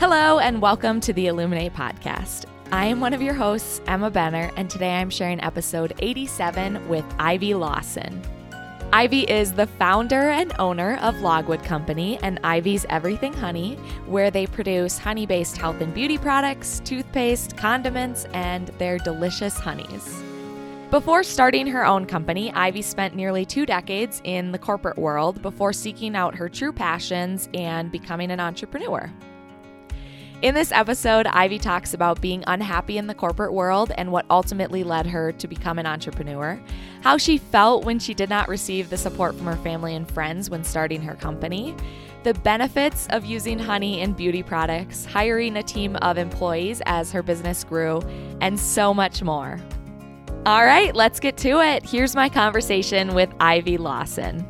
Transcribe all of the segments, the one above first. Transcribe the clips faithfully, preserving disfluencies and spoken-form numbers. Hello, and welcome to the Illuminate Podcast. I am one of your hosts, Emma Benner, and today I'm sharing episode eighty-seven with Ivy Lawson. Ivy is the founder and owner of Logwood Company and Ivy's Everything Honey, where they produce honey-based health and beauty products, toothpaste, condiments, and their delicious honeys. Before starting her own company, Ivy spent nearly two decades in the corporate world before seeking out her true passions and becoming an entrepreneur. In this episode, Ivy talks about being unhappy in the corporate world and what ultimately led her to become an entrepreneur, how she felt when she did not receive the support from her family and friends when starting her company, the benefits of using honey and beauty products, hiring a team of employees as her business grew, and so much more. All right, let's get to it. Here's my conversation with Ivy Lawson.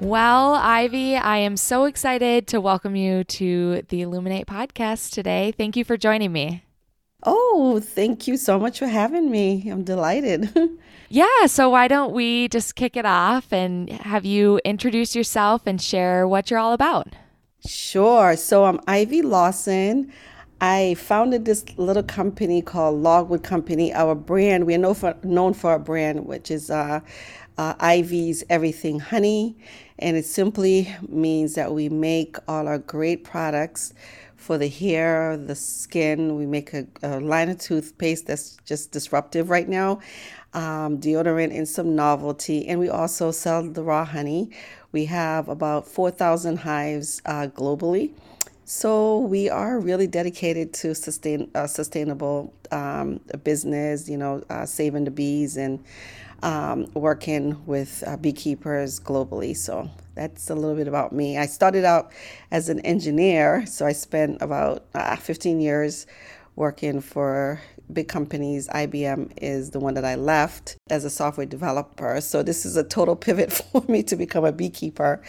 Well, Ivy, I am so excited to welcome you to the Illuminate Podcast today. Thank you for joining me. Oh, thank you so much for having me. I'm delighted. Yeah, so why don't we just kick it off and have you introduce yourself and share what you're all about? Sure. So I'm Ivy Lawson. I founded this little company called Logwood Company. Our brand, we are known for, known for our brand, which is uh, uh, Ivy's Everything Honey. And it simply means that we make all our great products for the hair, the skin. We make a, a line of toothpaste that's just disruptive right now, um, deodorant and some novelty. And we also sell the raw honey. We have about four thousand hives uh, globally. So we are really dedicated to sustain uh, sustainable um, business, you know, uh, saving the bees and um, working with uh, beekeepers globally. So that's a little bit about me. I started out as an engineer, so I spent about uh, fifteen years working for big companies. I B M is the one that I left as a software developer. So this is a total pivot for me to become a beekeeper.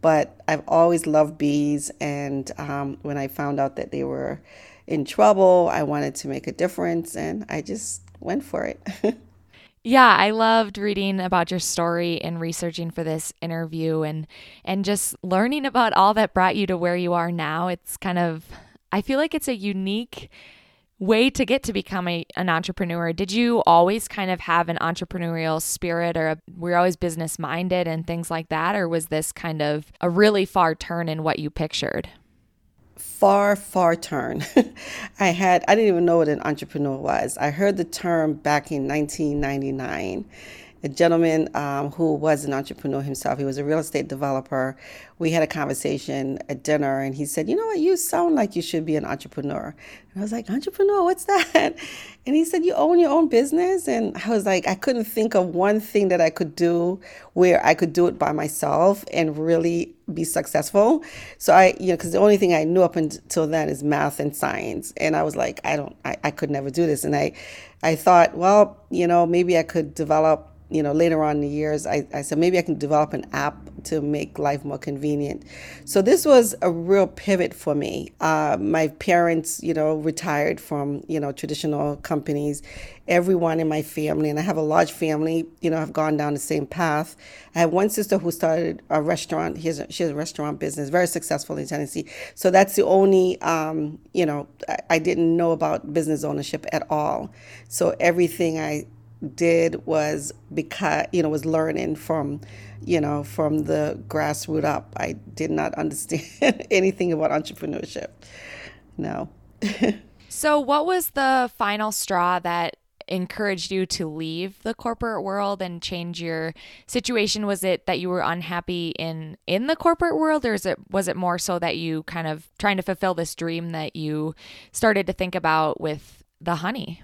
But I've always loved bees. And um, when I found out that they were in trouble, I wanted to make a difference. And I just went for it. Yeah, I loved reading about your story and researching for this interview and and just learning about all that brought you to where you are now. It's kind of, I feel like it's a unique way to get to become a, an entrepreneur. Did you always kind of have an entrepreneurial spirit or a, we're always business minded and things like that? Or was this kind of a really far turn in what you pictured? Far, far turn. I had, I didn't even know what an entrepreneur was. I heard the term back in nineteen ninety-nine. A gentleman um, who was an entrepreneur himself, he was a real estate developer. We had a conversation at dinner and he said, you know what, you sound like you should be an entrepreneur. And I was like, entrepreneur, what's that? And he said, you own your own business? And I was like, I couldn't think of one thing that I could do where I could do it by myself and really be successful. So I, you know, because the only thing I knew up until then is math and science. And I was like, I don't, I, I could never do this. And I, I thought, well, you know, maybe I could develop you know, later on in the years, I, I said, maybe I can develop an app to make life more convenient. So this was a real pivot for me. Uh, my parents, you know, retired from, you know, traditional companies. Everyone in my family, and I have a large family, you know, have gone down the same path. I have one sister who started a restaurant. She has a, she has a restaurant business, very successful in Tennessee. So that's the only, um, you know, I, I didn't know about business ownership at all. So everything I did was because you know was learning from you know from the grassroots up. I did not understand anything about entrepreneurship. No. So what was the final straw that encouraged you to leave the corporate world and change your situation? Was it that you were unhappy in in the corporate world, or is it was it more so that you kind of trying to fulfill this dream that you started to think about with the honey?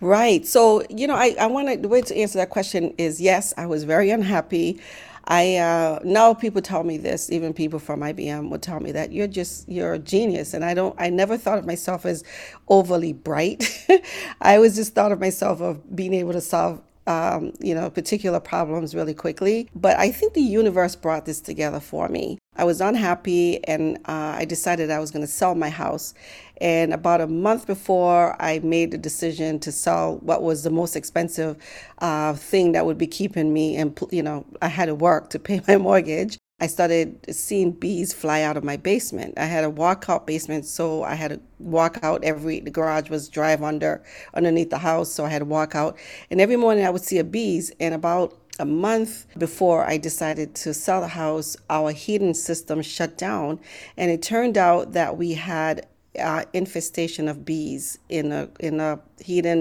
Right. So, you know, I, I wanted the way to answer that question is, yes, I was very unhappy. I uh, now people tell me this, even people from I B M will tell me that you're just, you're a genius. And I don't, I never thought of myself as overly bright. I always just thought of myself of being able to solve Um, you know, particular problems really quickly. But I think the universe brought this together for me. I was unhappy and uh, I decided I was going to sell my house. And about a month before, I made the decision to sell what was the most expensive uh, thing that would be keeping me. And, you know, I had to work to pay my mortgage. I started seeing bees fly out of my basement. I had a walkout basement, so I had to walk out every, the garage was drive under, underneath the house, so I had to walk out. And every morning I would see a bees, and about a month before I decided to sell the house, our heating system shut down, and it turned out that we had Uh, infestation of bees in a in a hidden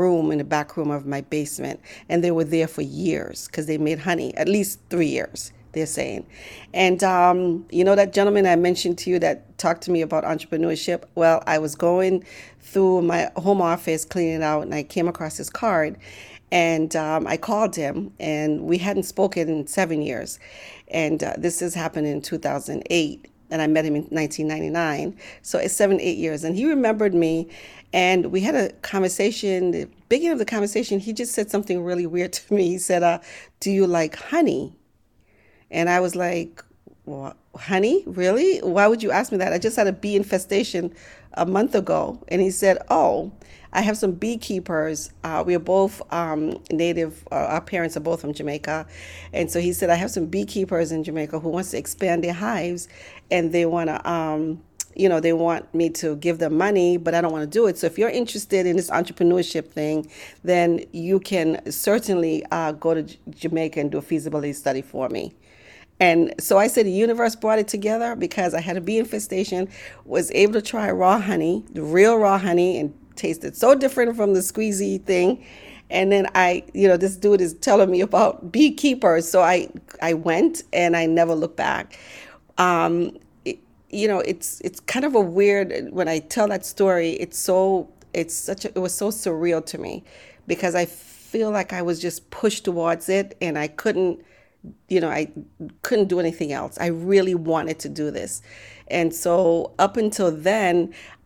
room in the back room of my basement, and they were there for years because they made honey, at least three years they're saying. And um, you know that gentleman I mentioned to you that talked to me about entrepreneurship? Well, I was going through my home office cleaning it out, and I came across his card, and um, I called him, and we hadn't spoken in seven years, and uh, this has happened in two thousand eight. And I met him in nineteen ninety-nine, so it's seven, eight years. And he remembered me, and we had a conversation. The beginning of the conversation, he just said something really weird to me. He said, uh, do you like honey? And I was like, well, honey? Really? Why would you ask me that? I just had a bee infestation a month ago. And he said, oh, I have some beekeepers. Uh, we are both um, native. Uh, our parents are both from Jamaica. And so he said, I have some beekeepers in Jamaica who wants to expand their hives, and they want to, um, you know, they want me to give them money, but I don't want to do it. So if you're interested in this entrepreneurship thing, then you can certainly uh, go to J- Jamaica and do a feasibility study for me. And so I said the universe brought it together because I had a bee infestation, was able to try raw honey, the real raw honey, and tasted so different from the squeezy thing. And then I, you know, this dude is telling me about beekeepers. So I, I went and I never looked back. Um, it, you know, it's it's kind of a weird, when I tell that story, it's so, it's such a, it was so surreal to me because I feel like I was just pushed towards it and I couldn't, you know, I couldn't do anything else. I really wanted to do this. And so up until then,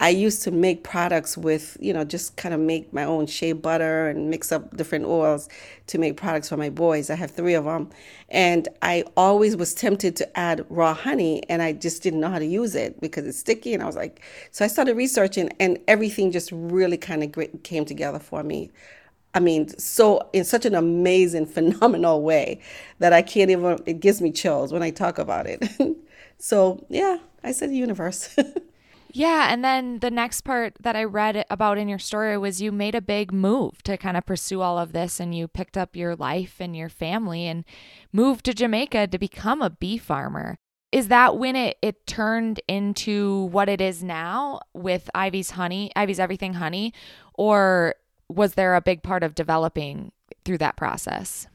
I used to make products with, you know, just kind of make my own shea butter and mix up different oils to make products for my boys. I have three of them. And I always was tempted to add raw honey, and I just didn't know how to use it because it's sticky. And I was like, so I started researching, and everything just really kind of came together for me. I mean, so in such an amazing, phenomenal way that I can't even, it gives me chills when I talk about it. So, yeah, I said the universe. Yeah. And then the next part that I read about in your story was you made a big move to kind of pursue all of this, and you picked up your life and your family and moved to Jamaica to become a bee farmer. Is that when it, it turned into what it is now with Ivy's Honey, Ivy's Everything Honey, or was there a big part of developing through that process?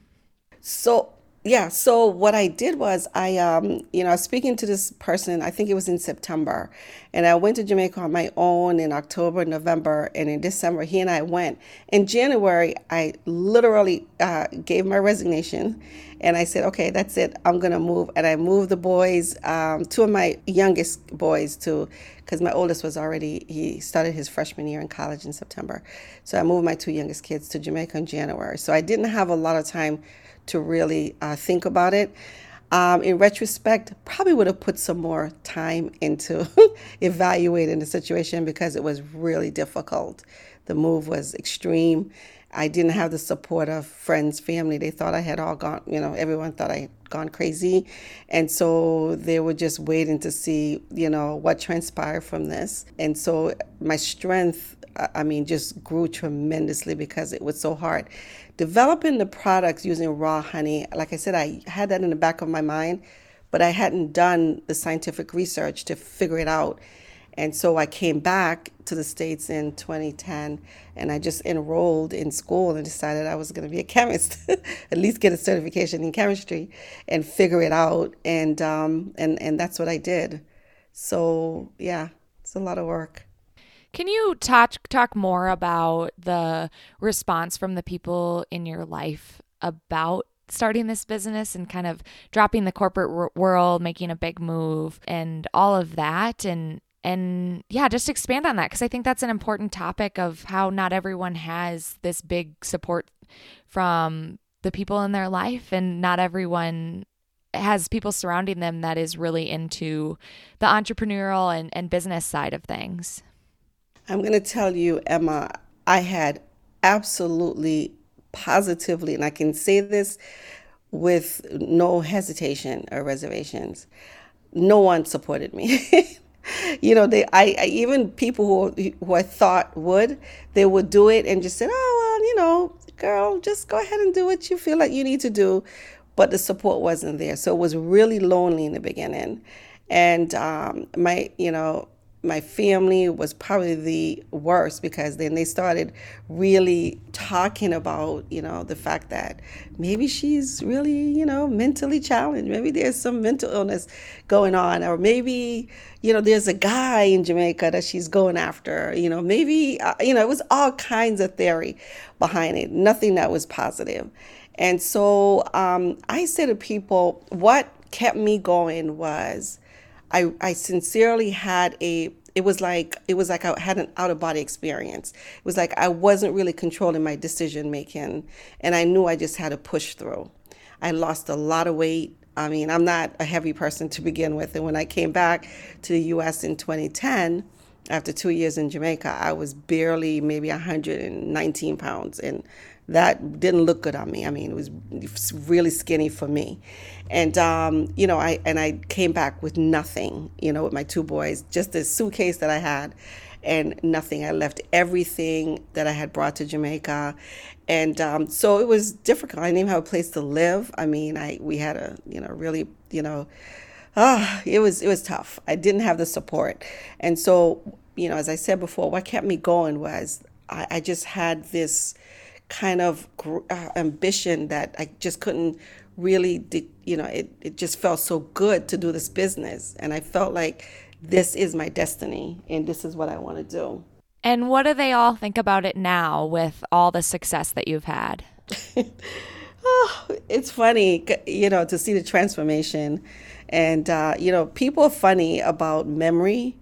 So, yeah. So what I did was I, um, you know, I was speaking to this person, I think it was in September, and I went to Jamaica on my own in October, November, and in December, he and I went. In January, I literally uh, gave my resignation, and I said, okay, that's it. I'm going to move. And I moved the boys, um, two of my youngest boys to, because my oldest was already, he started his freshman year in college in September. So I moved my two youngest kids to Jamaica in January. So I didn't have a lot of time to really uh, think about it. Um, in retrospect, probably would have put some more time into evaluating the situation because it was really difficult. The move was extreme. I didn't have the support of friends, family. They thought I had all gone, you know, everyone thought I had gone crazy. And so they were just waiting to see, you know, what transpired from this. And so my strength, I mean, just grew tremendously because it was so hard. Developing the products using raw honey, like I said, I had that in the back of my mind, but I hadn't done the scientific research to figure it out. And so I came back to the States in twenty ten, and I just enrolled in school and decided I was going to be a chemist, at least get a certification in chemistry and figure it out. And um, and and that's what I did. So, yeah, it's a lot of work. Can you talk, talk more about the response from the people in your life about starting this business and kind of dropping the corporate world, making a big move and all of that? And And yeah, just expand on that, because I think that's an important topic of how not everyone has this big support from the people in their life, and not everyone has people surrounding them that is really into the entrepreneurial and, and business side of things. I'm going to tell you, Emma, I had absolutely positively, and I can say this with no hesitation or reservations, no one supported me. You know, they, I, I, even people who, who I thought would, they would do it and just said, oh, well, you know, girl, just go ahead and do what you feel like you need to do. But the support wasn't there. So it was really lonely in the beginning. And, um, my, you know, my family was probably the worst, because then they started really talking about, you know, the fact that maybe she's really, you know, mentally challenged. Maybe there's some mental illness going on, or maybe, you know, there's a guy in Jamaica that she's going after, you know, maybe, uh, you know, it was all kinds of theory behind it. Nothing that was positive. And so um, I say to people, what kept me going was, I, I sincerely had a, it was like, it was like I had an out of body experience. It was like I wasn't really controlling my decision making, and I knew I just had to push through. I lost a lot of weight. I mean, I'm not a heavy person to begin with. And when I came back to the U S in twenty ten, after two years in Jamaica, I was barely maybe one hundred nineteen pounds. And that didn't look good on me. I mean, it was really skinny for me. And, um, you know, I and I came back with nothing, you know, with my two boys, just this suitcase that I had and nothing. I left everything that I had brought to Jamaica. And um, so it was difficult. I didn't even have a place to live. I mean, I we had a, you know, really, you know, ah, it was it was tough. I didn't have the support. And so, you know, as I said before, what kept me going was I, I just had this kind of uh, ambition that I just couldn't really, de- you know, it, it just felt so good to do this business. And I felt like this is my destiny and this is what I want to do. And what do they all think about it now with all the success that you've had? Oh, it's funny, you know, to see the transformation. And, uh, you know, people are funny about memory.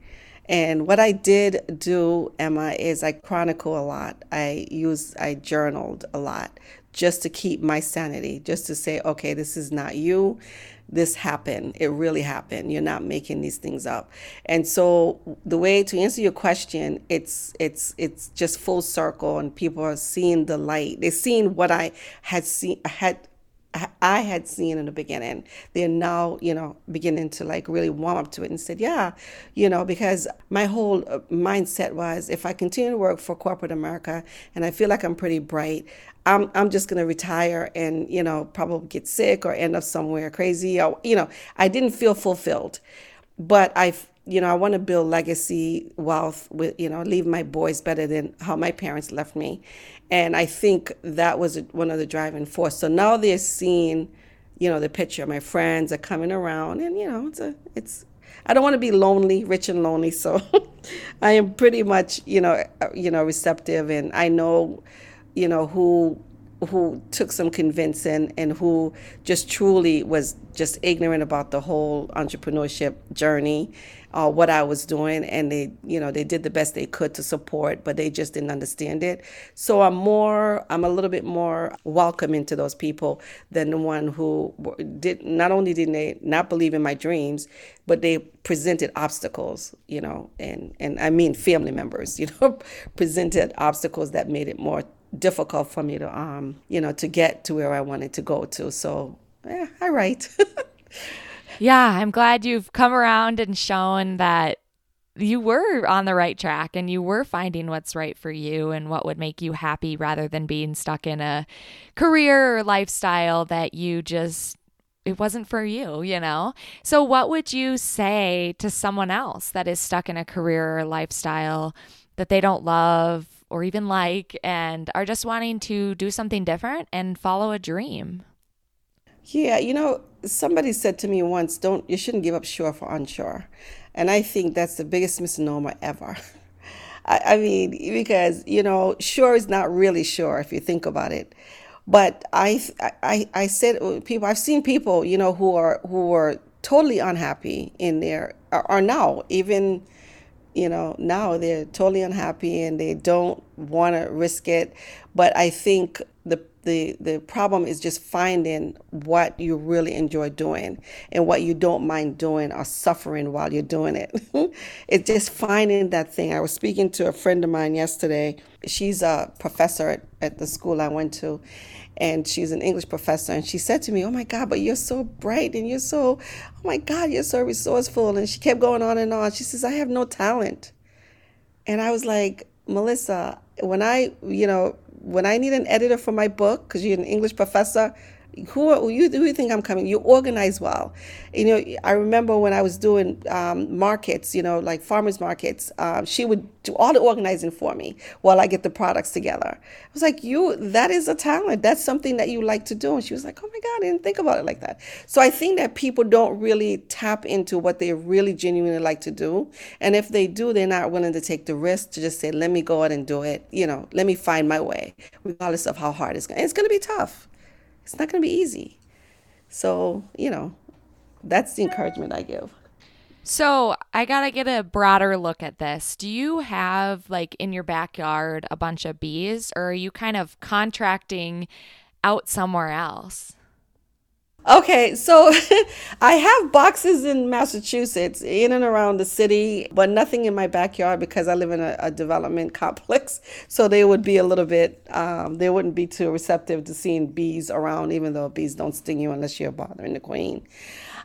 And what I did do, Emma, is I chronicle a lot. I used, I journaled a lot just to keep my sanity, just to say, okay, this is not you. This happened. It really happened. You're not making these things up. And so the way to answer your question, it's it's it's just full circle, and people are seeing the light. They're seeing what I had seen had. I had seen in the beginning. They're now, you know, beginning to like really warm up to it and said, yeah, you know, because my whole mindset was, if I continue to work for corporate America and I feel like I'm pretty bright, I'm I'm just going to retire and, you know, probably get sick or end up somewhere crazy. Or, you know, I didn't feel fulfilled, but I, you know, I want to build legacy wealth with, you know, leave my boys better than how my parents left me. And I think that was one of the driving force. So now they're seeing, you know, the picture. My friends are coming around, and, you know, it's a, it's, I don't want to be lonely, rich and lonely. So I am pretty much, you know, you know, receptive. And I know, you know, who, who took some convincing and who just truly was just ignorant about the whole entrepreneurship journey, uh, what I was doing. And they, you know, they did the best they could to support, but they just didn't understand it. So I'm more, I'm a little bit more welcoming to those people than the one who did, not only did they not believe in my dreams, but they presented obstacles, you know, and, and I mean, family members, you know, presented obstacles that made it more difficult for me to, um, you know, to get to where I wanted to go to. So, yeah, all right. Yeah, I'm glad you've come around and shown that you were on the right track and you were finding what's right for you and what would make you happy rather than being stuck in a career or lifestyle that you just it wasn't for you, you know? So what would you say to someone else that is stuck in a career or lifestyle that they don't love or even like and are just wanting to do something different and follow a dream? Yeah, you know, somebody said to me once, don't, you shouldn't give up shore for onshore. And I think that's the biggest misnomer ever. I, I mean, because, you know, shore is not really shore if you think about it. But I, I, I said, people, I've seen people, you know, who are, who are totally unhappy in their, are, are now even, you know, now they're totally unhappy and they don't want to risk it. But I think the, the, the problem is just finding what you really enjoy doing and what you don't mind doing or suffering while you're doing it. It's just finding that thing. I was speaking to a friend of mine yesterday. She's a professor at, at the school I went to, and she's an English professor. And she said to me, oh my God, but you're so bright and you're so, oh my God, you're so resourceful. And she kept going on and on. She says, I have no talent. And I was like, Melissa, when I, you know, when I need an editor for my book, because you're an English professor, who are you, who do you think I'm coming? You organize well. You know, I remember when I was doing um, markets, you know, like farmers markets, um, she would do all the organizing for me while I get the products together. I was like, you, that is a talent. That's something that you like to do. And she was like, oh my God, I didn't think about it like that. So I think that people don't really tap into what they really genuinely like to do. And if they do, they're not willing to take the risk to just say, let me go out and do it. You know, let me find my way, regardless of how hard it's going to, it's going to be tough. It's not going to be easy. So, you know, that's the encouragement I give. So I got to get a broader look at this. Do you have like in your backyard a bunch of bees, or are you kind of contracting out somewhere else? Okay, so I have boxes in Massachusetts, in and around the city, but nothing in my backyard because I live in a, a development complex. So they would be a little bit, um, they wouldn't be too receptive to seeing bees around, even though bees don't sting you unless you're bothering the queen.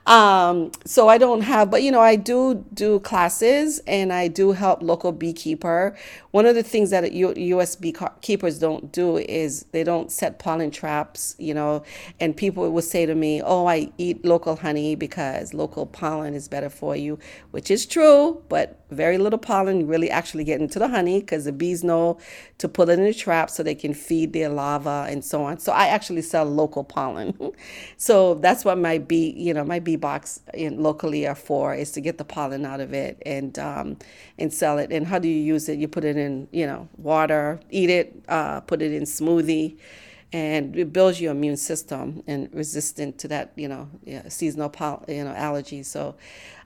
Um, so I don't have, but you know, I do do classes and I do help local beekeeper. One of the things that U S beekeepers don't do is they don't set pollen traps, you know, and people will say to me, oh, I eat local honey because local pollen is better for you, which is true, but very little pollen really actually get into the honey because the bees know to put it in a trap so they can feed their larvae and so on. So I actually sell local pollen. So that's what my bee, you know, my bee box in locally are for, is to get the pollen out of it and um, and sell it. And how do you use it? You put it in, you know, water, eat it, uh, put it in smoothie, and it builds your immune system and resistant to that, you know, yeah, seasonal poll- you know, allergy. So.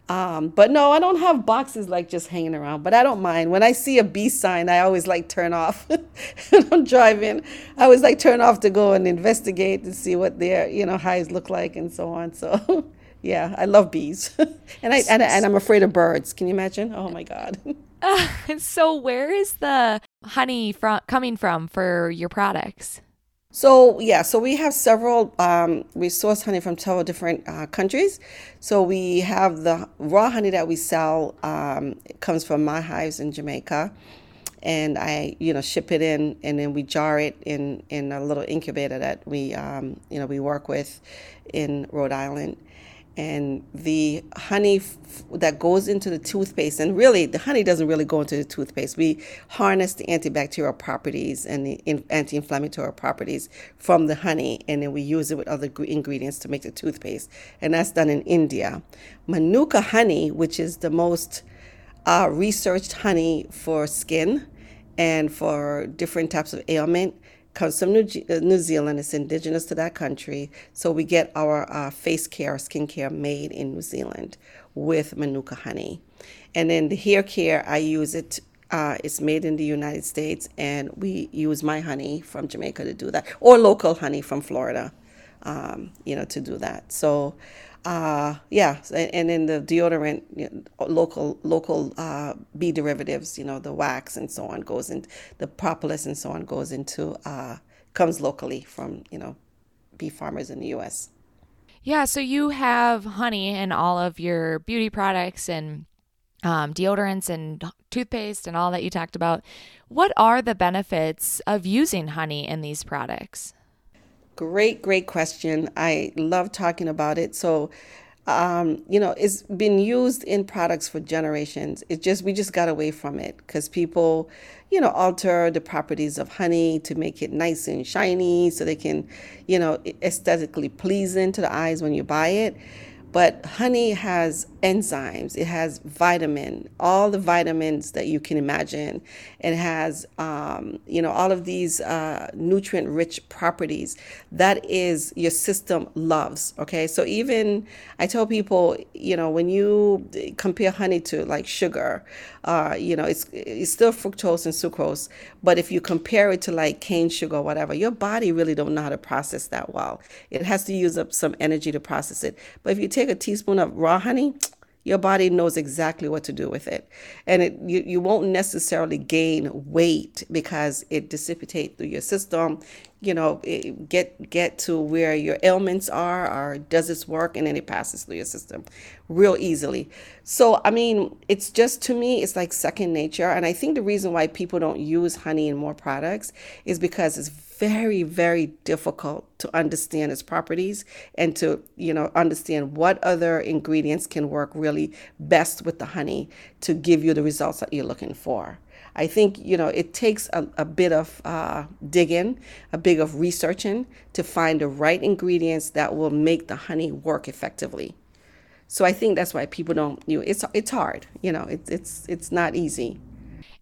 Um, but no, I don't have boxes like just hanging around, but I don't mind. When I see a bee sign, I always like turn off. When I'm driving, I always like turn off to go and investigate and see what their, you know, hives look like and so on. So yeah, I love bees. and, I, and, I, and I'm afraid of birds. Can you imagine? Oh my God. uh, so where is the honey from coming from for your products? So yeah, so we have several, um, we source honey from several different uh, countries. So we have the raw honey that we sell, um, it comes from my hives in Jamaica. And I, you know, ship it in, and then we jar it in, in a little incubator that we, um, you know, we work with in Rhode Island. And the honey f- that goes into the toothpaste, and really the honey doesn't really go into the toothpaste. We harness the antibacterial properties and the in- anti-inflammatory properties from the honey, and then we use it with other g- ingredients to make the toothpaste. And that's done in India. Manuka honey, which is the most uh, researched honey for skin and for different types of ailment, comes from New, G- New Zealand. It's indigenous to that country. So we get our uh, face care, skin care made in New Zealand with Manuka honey. And then the hair care, I use it. Uh, it's made in the United States, and we use my honey from Jamaica to do that, or local honey from Florida, um, you know, to do that. So, uh, yeah. And, and then the deodorant, you know, local local uh, bee derivatives, you know, the wax and so on goes in, the propolis and so on goes into, uh, comes locally from, you know, bee farmers in the U S. Yeah. So you have honey in all of your beauty products and um, deodorants and toothpaste and all that you talked about. What are the benefits of using honey in these products? Great, great question. I love talking about it. So, um, you know, it's been used in products for generations. It just, we just got away from it because people, you know, alter the properties of honey to make it nice and shiny so they can, you know, aesthetically pleasing to the eyes when you buy it. But honey has enzymes, it has vitamin, all the vitamins that you can imagine. It has, um, you know, all of these uh, nutrient-rich properties. That is your system loves, okay? So even, I tell people, you know, when you compare honey to like sugar, uh, you know, it's, it's still fructose and sucrose, but if you compare it to like cane sugar or whatever, your body really don't know how to process that well. It has to use up some energy to process it. But if you take Take a teaspoon of raw honey, your body knows exactly what to do with it, and it you, you won't necessarily gain weight because it dissipates through your system. You know, it get get to where your ailments are, or does its work, and then it passes through your system real easily. So I mean, it's just, to me, it's like second nature. And I think the reason why people don't use honey in more products is because it's very, very difficult to understand its properties and to, you know, understand what other ingredients can work really best with the honey to give you the results that you're looking for. I think, you know, it takes a, a bit of uh, digging, a bit of researching to find the right ingredients that will make the honey work effectively. So I think that's why people don't, you know, it's, it's hard, you know, it, it's, it's not easy.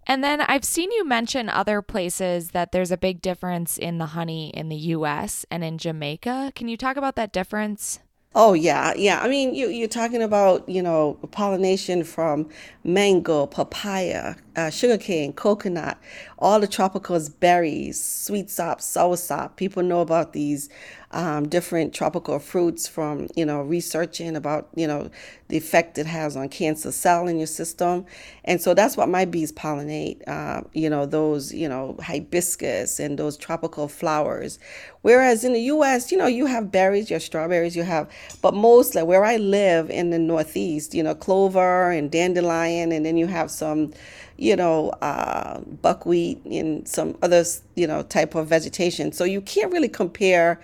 And then I've seen you mention other places that there's a big difference in the honey in the U S and in Jamaica. Can you talk about that difference? Oh, yeah. Yeah. I mean, you, you're talking about, you know, pollination from mango, papaya, uh, sugarcane, coconut, all the tropicals, berries, sweet sop, sour sop. People know about these um, different tropical fruits from, you know, researching about, you know, the effect it has on cancer cell in your system. And so that's what my bees pollinate, uh, you know, those, you know, hibiscus and those tropical flowers. Whereas in the U S, you know, you have berries, you have strawberries, you have, but mostly where I live in the Northeast, you know, clover and dandelion, and then you have some, you know, uh, buckwheat and some other, you know, type of vegetation. So you can't really compare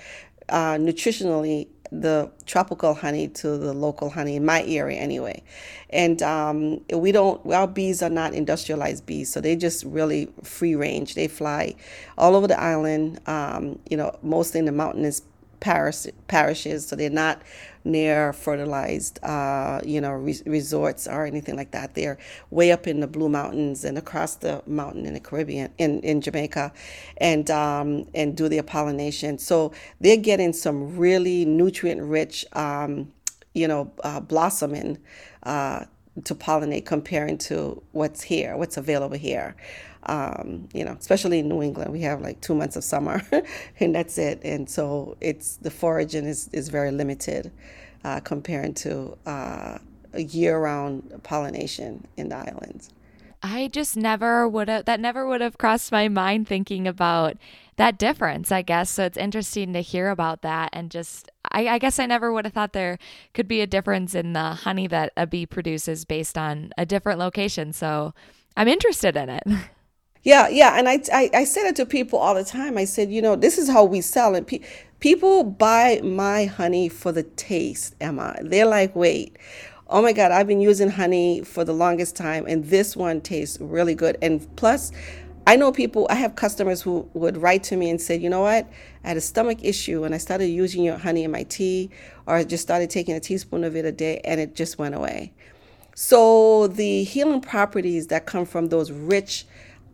uh, nutritionally the tropical honey to the local honey in my area anyway. And um, we don't, our bees are not industrialized bees. So they just really free range. They fly all over the island, um, you know, mostly in the mountainous parish, parishes. So they're not near fertilized, uh, you know, re- resorts or anything like that. They're way up in the Blue Mountains and across the mountain in the Caribbean, in, in Jamaica, and um, and do their pollination. So they're getting some really nutrient-rich, um, you know, uh, blossoming uh, to pollinate, comparing to what's here, what's available here. Um, you know, especially in New England, we have like two months of summer and that's it. And so it's, the foraging is, is very limited uh, comparing to uh, a year-round pollination in the islands. I just never would have, that never would have crossed my mind thinking about that difference, I guess. So it's interesting to hear about that. And just, I, I guess I never would have thought there could be a difference in the honey that a bee produces based on a different location. So I'm interested in it. Yeah, yeah, and I, I, I said it to people all the time. I said, you know, this is how we sell it. Pe- people buy my honey for the taste, Emma. They're like, wait, oh my God, I've been using honey for the longest time, and this one tastes really good. And plus, I know people, I have customers who would write to me and say, you know what, I had a stomach issue and I started using your honey in my tea, or I just started taking a teaspoon of it a day and it just went away. So the healing properties that come from those rich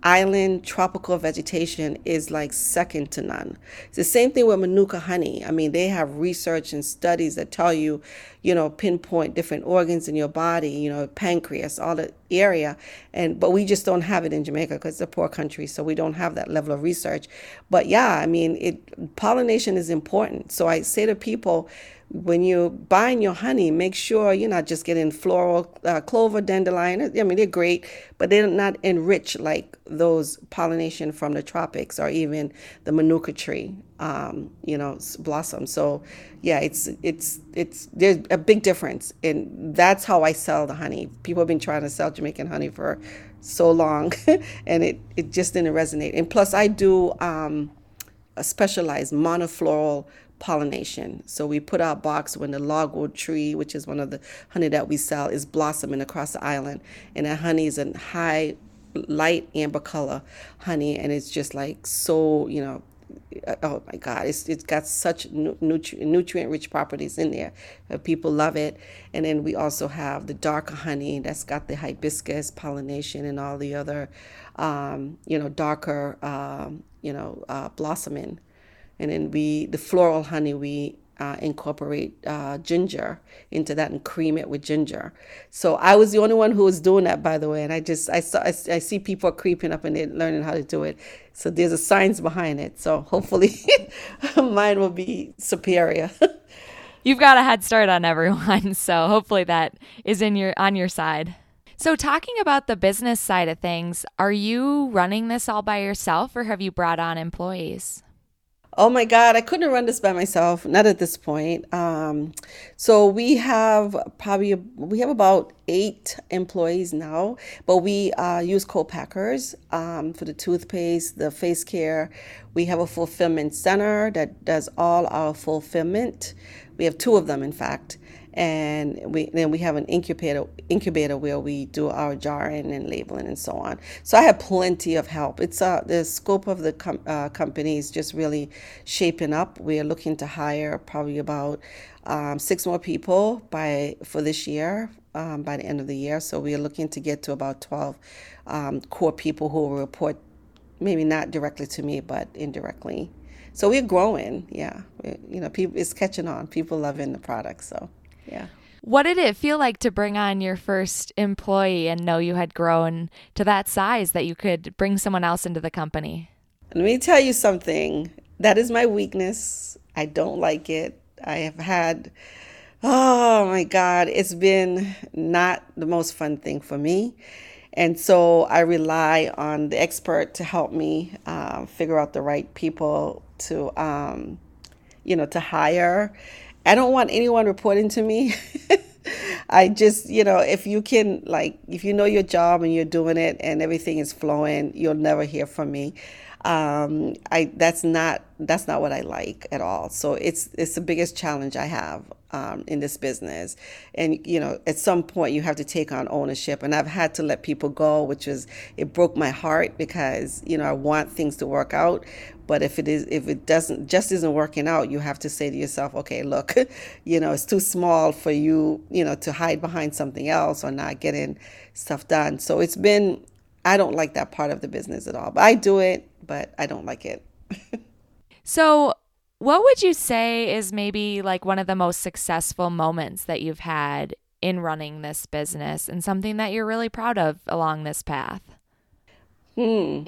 island tropical vegetation is like second to none. It's the same thing with Manuka honey. I mean, they have research and studies that tell you, you know, pinpoint different organs in your body, you know, pancreas, all the area. And but we just don't have it in Jamaica because it's a poor country, so we don't have that level of research. But yeah, I mean, it pollination is important. So I say to people, when you're buying your honey, make sure you're not just getting floral, uh, clover, dandelion. I mean, they're great, but they're not enriched like those pollination from the tropics or even the manuka tree, um, you know, blossom. So, yeah, it's it's it's there's a big difference, and that's how I sell the honey. People have been trying to sell Jamaican honey for so long, and it, it just didn't resonate. And plus, I do. Um, a specialized monofloral pollination. So we put our box when the logwood tree, which is one of the honey that we sell, is blossoming across the island. And that honey is a high, light amber color honey. And it's just like so, you know, oh my God, it's it's got such nutri- nutrient-rich properties in there. Uh, people love it. And then we also have the dark honey that's got the hibiscus pollination and all the other, um, you know, darker, um, you know, uh, blossoming. And then we, the floral honey, we uh, incorporate uh, ginger into that and cream it with ginger. So I was the only one who was doing that, by the way. And I just, I saw, I, I see people creeping up and they're learning how to do it. So there's a science behind it. So hopefully mine will be superior. You've got a head start on everyone. So hopefully that is in your on your side. So talking about the business side of things, are you running this all by yourself or have you brought on employees? Oh my God, I couldn't run this by myself. Not at this point. Um, so we have probably, we have about eight employees now, but we uh, use co-packers um, for the toothpaste, the face care. We have a fulfillment center that does all our fulfillment. We have two of them, in fact. And we then we have an incubator incubator where we do our jarring and labeling and so on. So I have plenty of help. It's uh, the scope of the com- uh, company is just really shaping up. We're looking to hire probably about um, six more people by for this year, um, by the end of the year. So we are looking to get to about twelve um, core people who will report, maybe not directly to me, but indirectly. So we're growing. Yeah, we're, you know, people it's catching on. People loving the product. So. Yeah. What did it feel like to bring on your first employee and know you had grown to that size that you could bring someone else into the company? Let me tell you something. That is my weakness. I don't like it. I have had, oh my God, it's been not the most fun thing for me. And so I rely on the expert to help me uh, figure out the right people to, um, you know, to hire. I don't want anyone reporting to me. I just, you know, if you can, like, if you know your job and you're doing it and everything is flowing, you'll never hear from me. Um, I that's not that's not what I like at all. So it's it's the biggest challenge I have um, in this business. And, you know, at some point you have to take on ownership. And I've had to let people go, which is it broke my heart because, you know, I want things to work out. But if it is, if it doesn't, just isn't working out, you have to say to yourself, okay, look, you know, it's too small for you, you know, to hide behind something else or not getting stuff done. So it's been, I don't like that part of the business at all. But I do it, but I don't like it. So what would you say is maybe like one of the most successful moments that you've had in running this business and something that you're really proud of along this path? Hmm.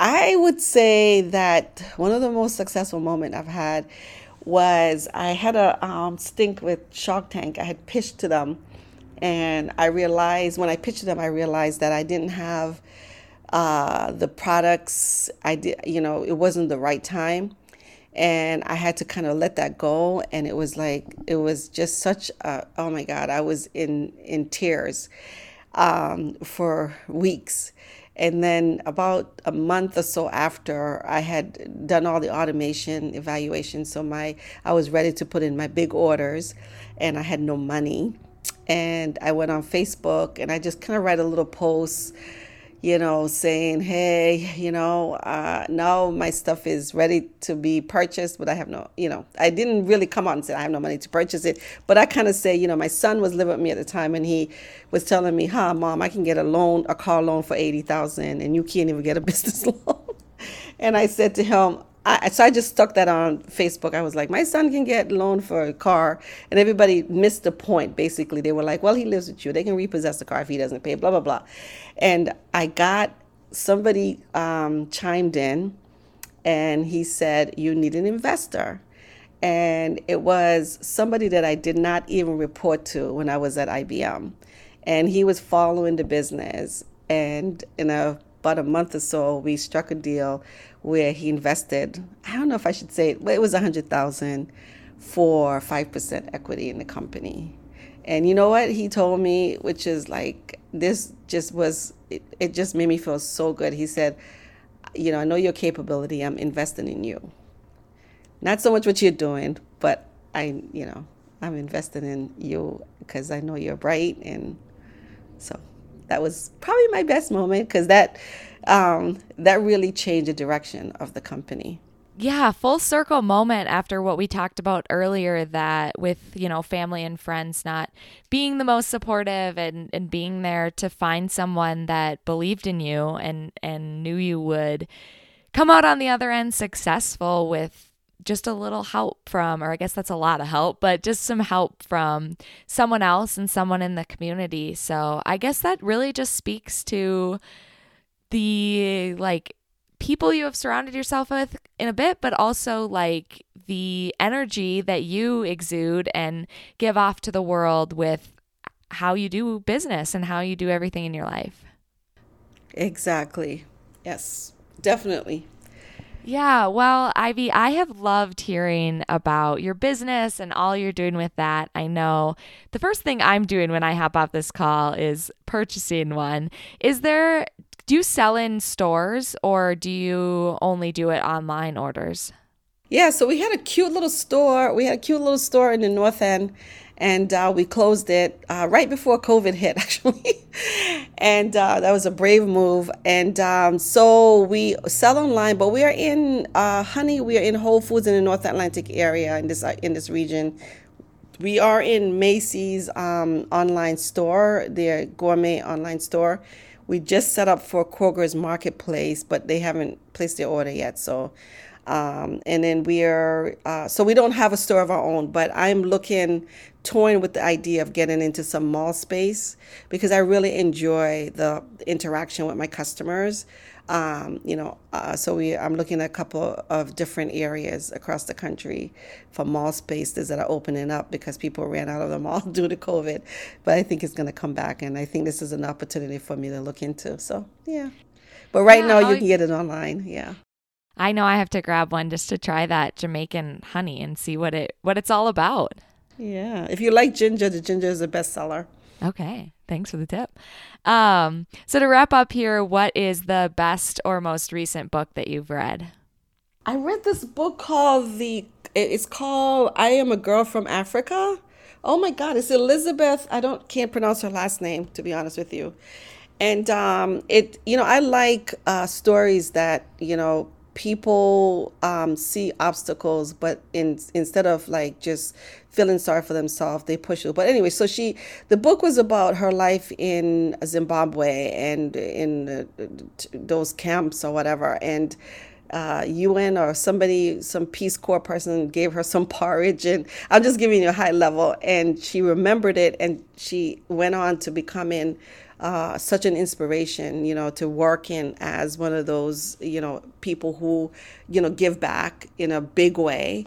I would say that one of the most successful moments I've had was I had a um, stink with Shark Tank. I had pitched to them, and I realized when I pitched to them, I realized that I didn't have uh, the products. I did, you know, it wasn't the right time, and I had to kind of let that go. And it was like it was just such a oh my God, I was in in tears um, for weeks. And then about a month or so after, I had done all the automation evaluation. So my I was ready to put in my big orders, and I had no money. And I went on Facebook, and I just kind of read a little post, you know, saying, hey, you know, uh, now my stuff is ready to be purchased, but I have no, you know, I didn't really come out and say I have no money to purchase it. But I kind of say, you know, my son was living with me at the time, and he was telling me, huh, Mom, I can get a loan, a car loan for eighty thousand dollars, and you can't even get a business loan. And I said to him, I, so I just stuck that on Facebook. I was like, my son can get a loan for a car. And everybody missed the point, basically. They were like, well, he lives with you. They can repossess the car if he doesn't pay, blah, blah, blah. And I got somebody um, chimed in, and he said, you need an investor. And it was somebody that I did not even report to when I was at I B M. And he was following the business. And in a about a month or so, we struck a deal where he invested, I don't know if I should say it, but it was one hundred thousand dollars for five percent equity in the company. And you know what he told me, which is like, this just was, it, it just made me feel so good. He said, you know, I know your capability. I'm investing in you. Not so much what you're doing, but I, you know, I'm investing in you because I know you're bright. And so that was probably my best moment because that, um, that really changed the direction of the company. Yeah, full circle moment after what we talked about earlier, that with, you know, family and friends not being the most supportive, and, and being there to find someone that believed in you and, and knew you would come out on the other end successful with just a little help from, or I guess that's a lot of help, but just some help from someone else and someone in the community. So I guess that really just speaks to the, like, people you have surrounded yourself with in a bit, but also like the energy that you exude and give off to the world with how you do business and how you do everything in your life. Exactly. Yes, definitely. Yeah. Well, Ivy, I have loved hearing about your business and all you're doing with that. I know the first thing I'm doing when I hop off this call is purchasing one. Is there Do you sell in stores, or do you only do it online orders? Yeah, so we had a cute little store. We had a cute little store in the North End, and uh, we closed it uh, right before COVID hit, actually. And uh, that was a brave move. And um, so we sell online, but we are in uh, honey. We are in Whole Foods in the North Atlantic area in this uh, in this region. We are in Macy's um, online store, their gourmet online store. We just set up for Kroger's marketplace, but they haven't placed their order yet. So, um, and then we are, uh, so we don't have a store of our own, but I'm looking, toying with the idea of getting into some mall space because I really enjoy the interaction with my customers. Um, you know, uh, so we, I'm looking at a couple of different areas across the country for mall spaces that are opening up because people ran out of the mall due to COVID. But I think it's going to come back, and I think this is an opportunity for me to look into. So, yeah. But right yeah, now you I'll... can get it online. Yeah. I know I have to grab one just to try that Jamaican honey and see what it what it's all about. Yeah. If you like ginger, the ginger is the bestseller. Okay. Thanks for the tip. Um, so to wrap up here, what is the best or most recent book that you've read? I read this book called the, it's called I Am a Girl from Africa. Oh my God, it's Elizabeth. I don't, can't pronounce her last name, to be honest with you. And um, it, you know, I like uh, stories that, you know, people um, see obstacles, but in, instead of like just feeling sorry for themselves, they push it. But anyway, so she, the book was about her life in Zimbabwe and in the, those camps or whatever. And uh, U N or somebody, some Peace Corps person gave her some porridge, and I'm just giving you a high level. And she remembered it, and she went on to becoming Uh, such an inspiration, you know, to work in as one of those, you know, people who, you know, give back in a big way.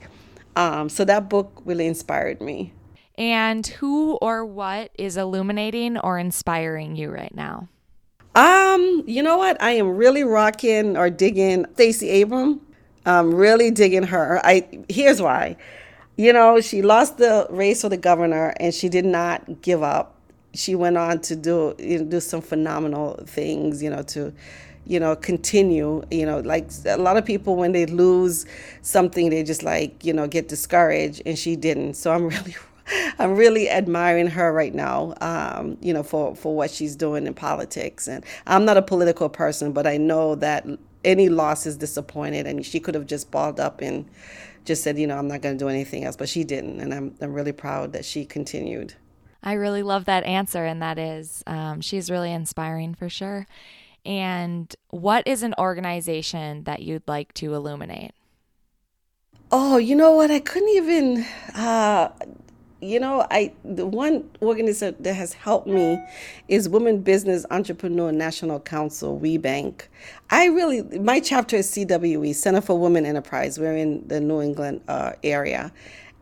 Um, so that book really inspired me. And who or what is illuminating or inspiring you right now? Um, you know what? I am really rocking or digging Stacey Abrams. I'm really digging her. I here's why. You know, she lost the race for the governor, and she did not give up. She went on to do you know, do some phenomenal things, you know, to, you know, continue, you know, like a lot of people when they lose something, they just like, you know, get discouraged, and she didn't. So I'm really, I'm really admiring her right now, um, you know, for, for what she's doing in politics. And I'm not a political person, but I know that any loss is disappointed, and she could have just balled up and just said, you know, I'm not going to do anything else, but she didn't. And I'm I'm really proud that she continued. I really love that answer, and that is, um, she's really inspiring for sure. And what is an organization that you'd like to illuminate? Oh, you know what? I couldn't even, uh, you know, I the one organization that has helped me is Women Business Entrepreneur National Council, WeBank. I really, my chapter is C W E, Center for Women Enterprise. We're in the New England uh, area.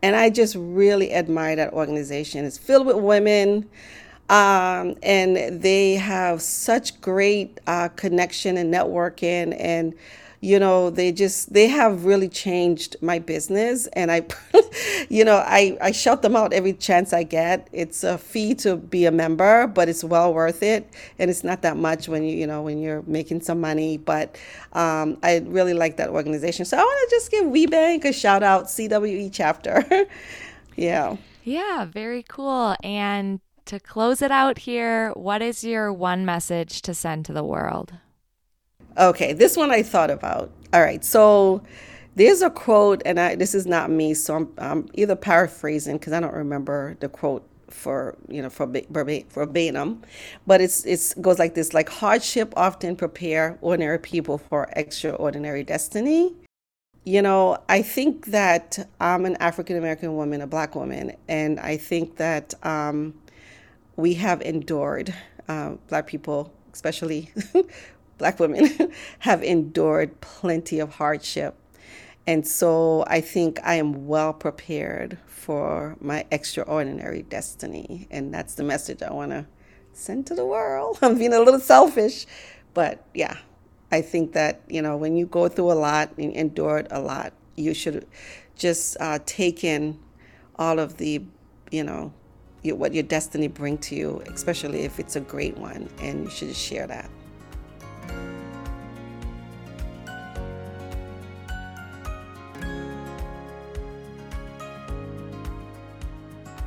And I just really admire that organization. It's filled with women, um, and they have such great uh, connection and networking. And, you know, they just, they have really changed my business. And I, you know, I, I shout them out every chance I get. It's a fee to be a member, but it's well worth it. And it's not that much when you, you know, when you're making some money, but um, I really like that organization. So I want to just give WeBank a shout out, C W E chapter. Yeah. Yeah. Very cool. And to close it out here, what is your one message to send to the world? Okay, this one I thought about. All right, so there's a quote, and I, this is not me, so I'm, I'm either paraphrasing because I don't remember the quote for you know for verbatim, but it's it's goes like this: like hardship often prepare ordinary people for extraordinary destiny. You know, I think that I'm an African American woman, a Black woman, and I think that um, we have endured, uh, Black people especially. Black women have endured plenty of hardship. And so I think I am well prepared for my extraordinary destiny. And that's the message I want to send to the world. I'm being a little selfish, but yeah, I think that, you know, when you go through a lot and endured a lot, you should just uh, take in all of the, you know, your, what your destiny brings to you, especially if it's a great one, and you should share that.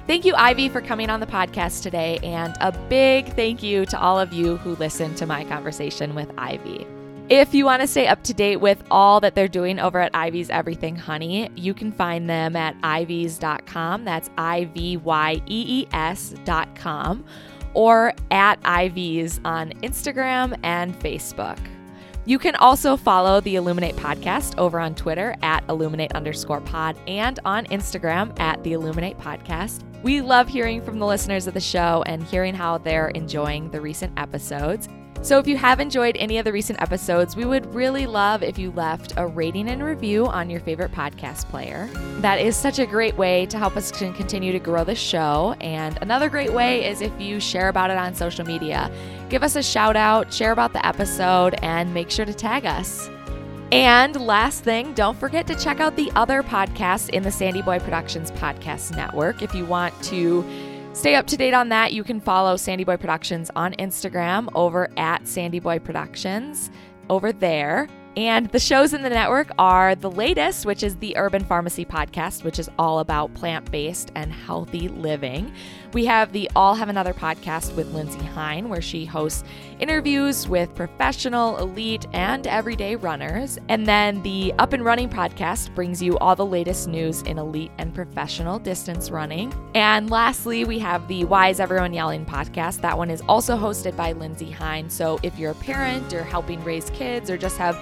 Thank you, Ivy, for coming on the podcast today, and a big thank you to all of you who listened to my conversation with Ivy. If you want to stay up to date with all that they're doing over at Ivy's Everything Honey, you can find them at ivyes dot com. That's I V Y E E S dot com, or at Ivy's on Instagram and Facebook. You can also follow the Illuminate Podcast over on Twitter at Illuminate underscore pod and on Instagram at the Illuminate Podcast. We love hearing from the listeners of the show and hearing how they're enjoying the recent episodes. So if you have enjoyed any of the recent episodes, we would really love if you left a rating and review on your favorite podcast player. That is such a great way to help us continue to grow the show. And another great way is if you share about it on social media. Give us a shout out, share about the episode, and make sure to tag us. And last thing, don't forget to check out the other podcasts in the Sandy Boy Productions Podcast Network. If you want to stay up to date on that, you can follow Sandy Boy Productions on Instagram over at Sandy Boy Productions over there. And the shows in the network are the latest, which is the Urban Pharmacy podcast, which is all about plant-based and healthy living. We have the All Have Another podcast with Lindsay Hine, where she hosts interviews with professional, elite, and everyday runners. And then the Up and Running podcast brings you all the latest news in elite and professional distance running. And lastly, we have the Why is Everyone Yelling podcast. That one is also hosted by Lindsay Hine. So if you're a parent or helping raise kids or just have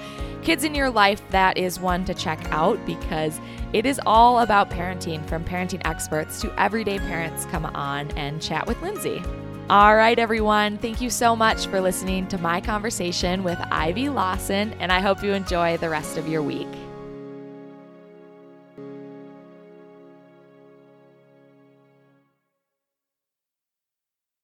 kids in your life, that is one to check out because it is all about parenting, from parenting experts to everyday parents. Come on and chat with Lindsay. All right, everyone. Thank you so much for listening to my conversation with Ivy Lawson, and I hope you enjoy the rest of your week.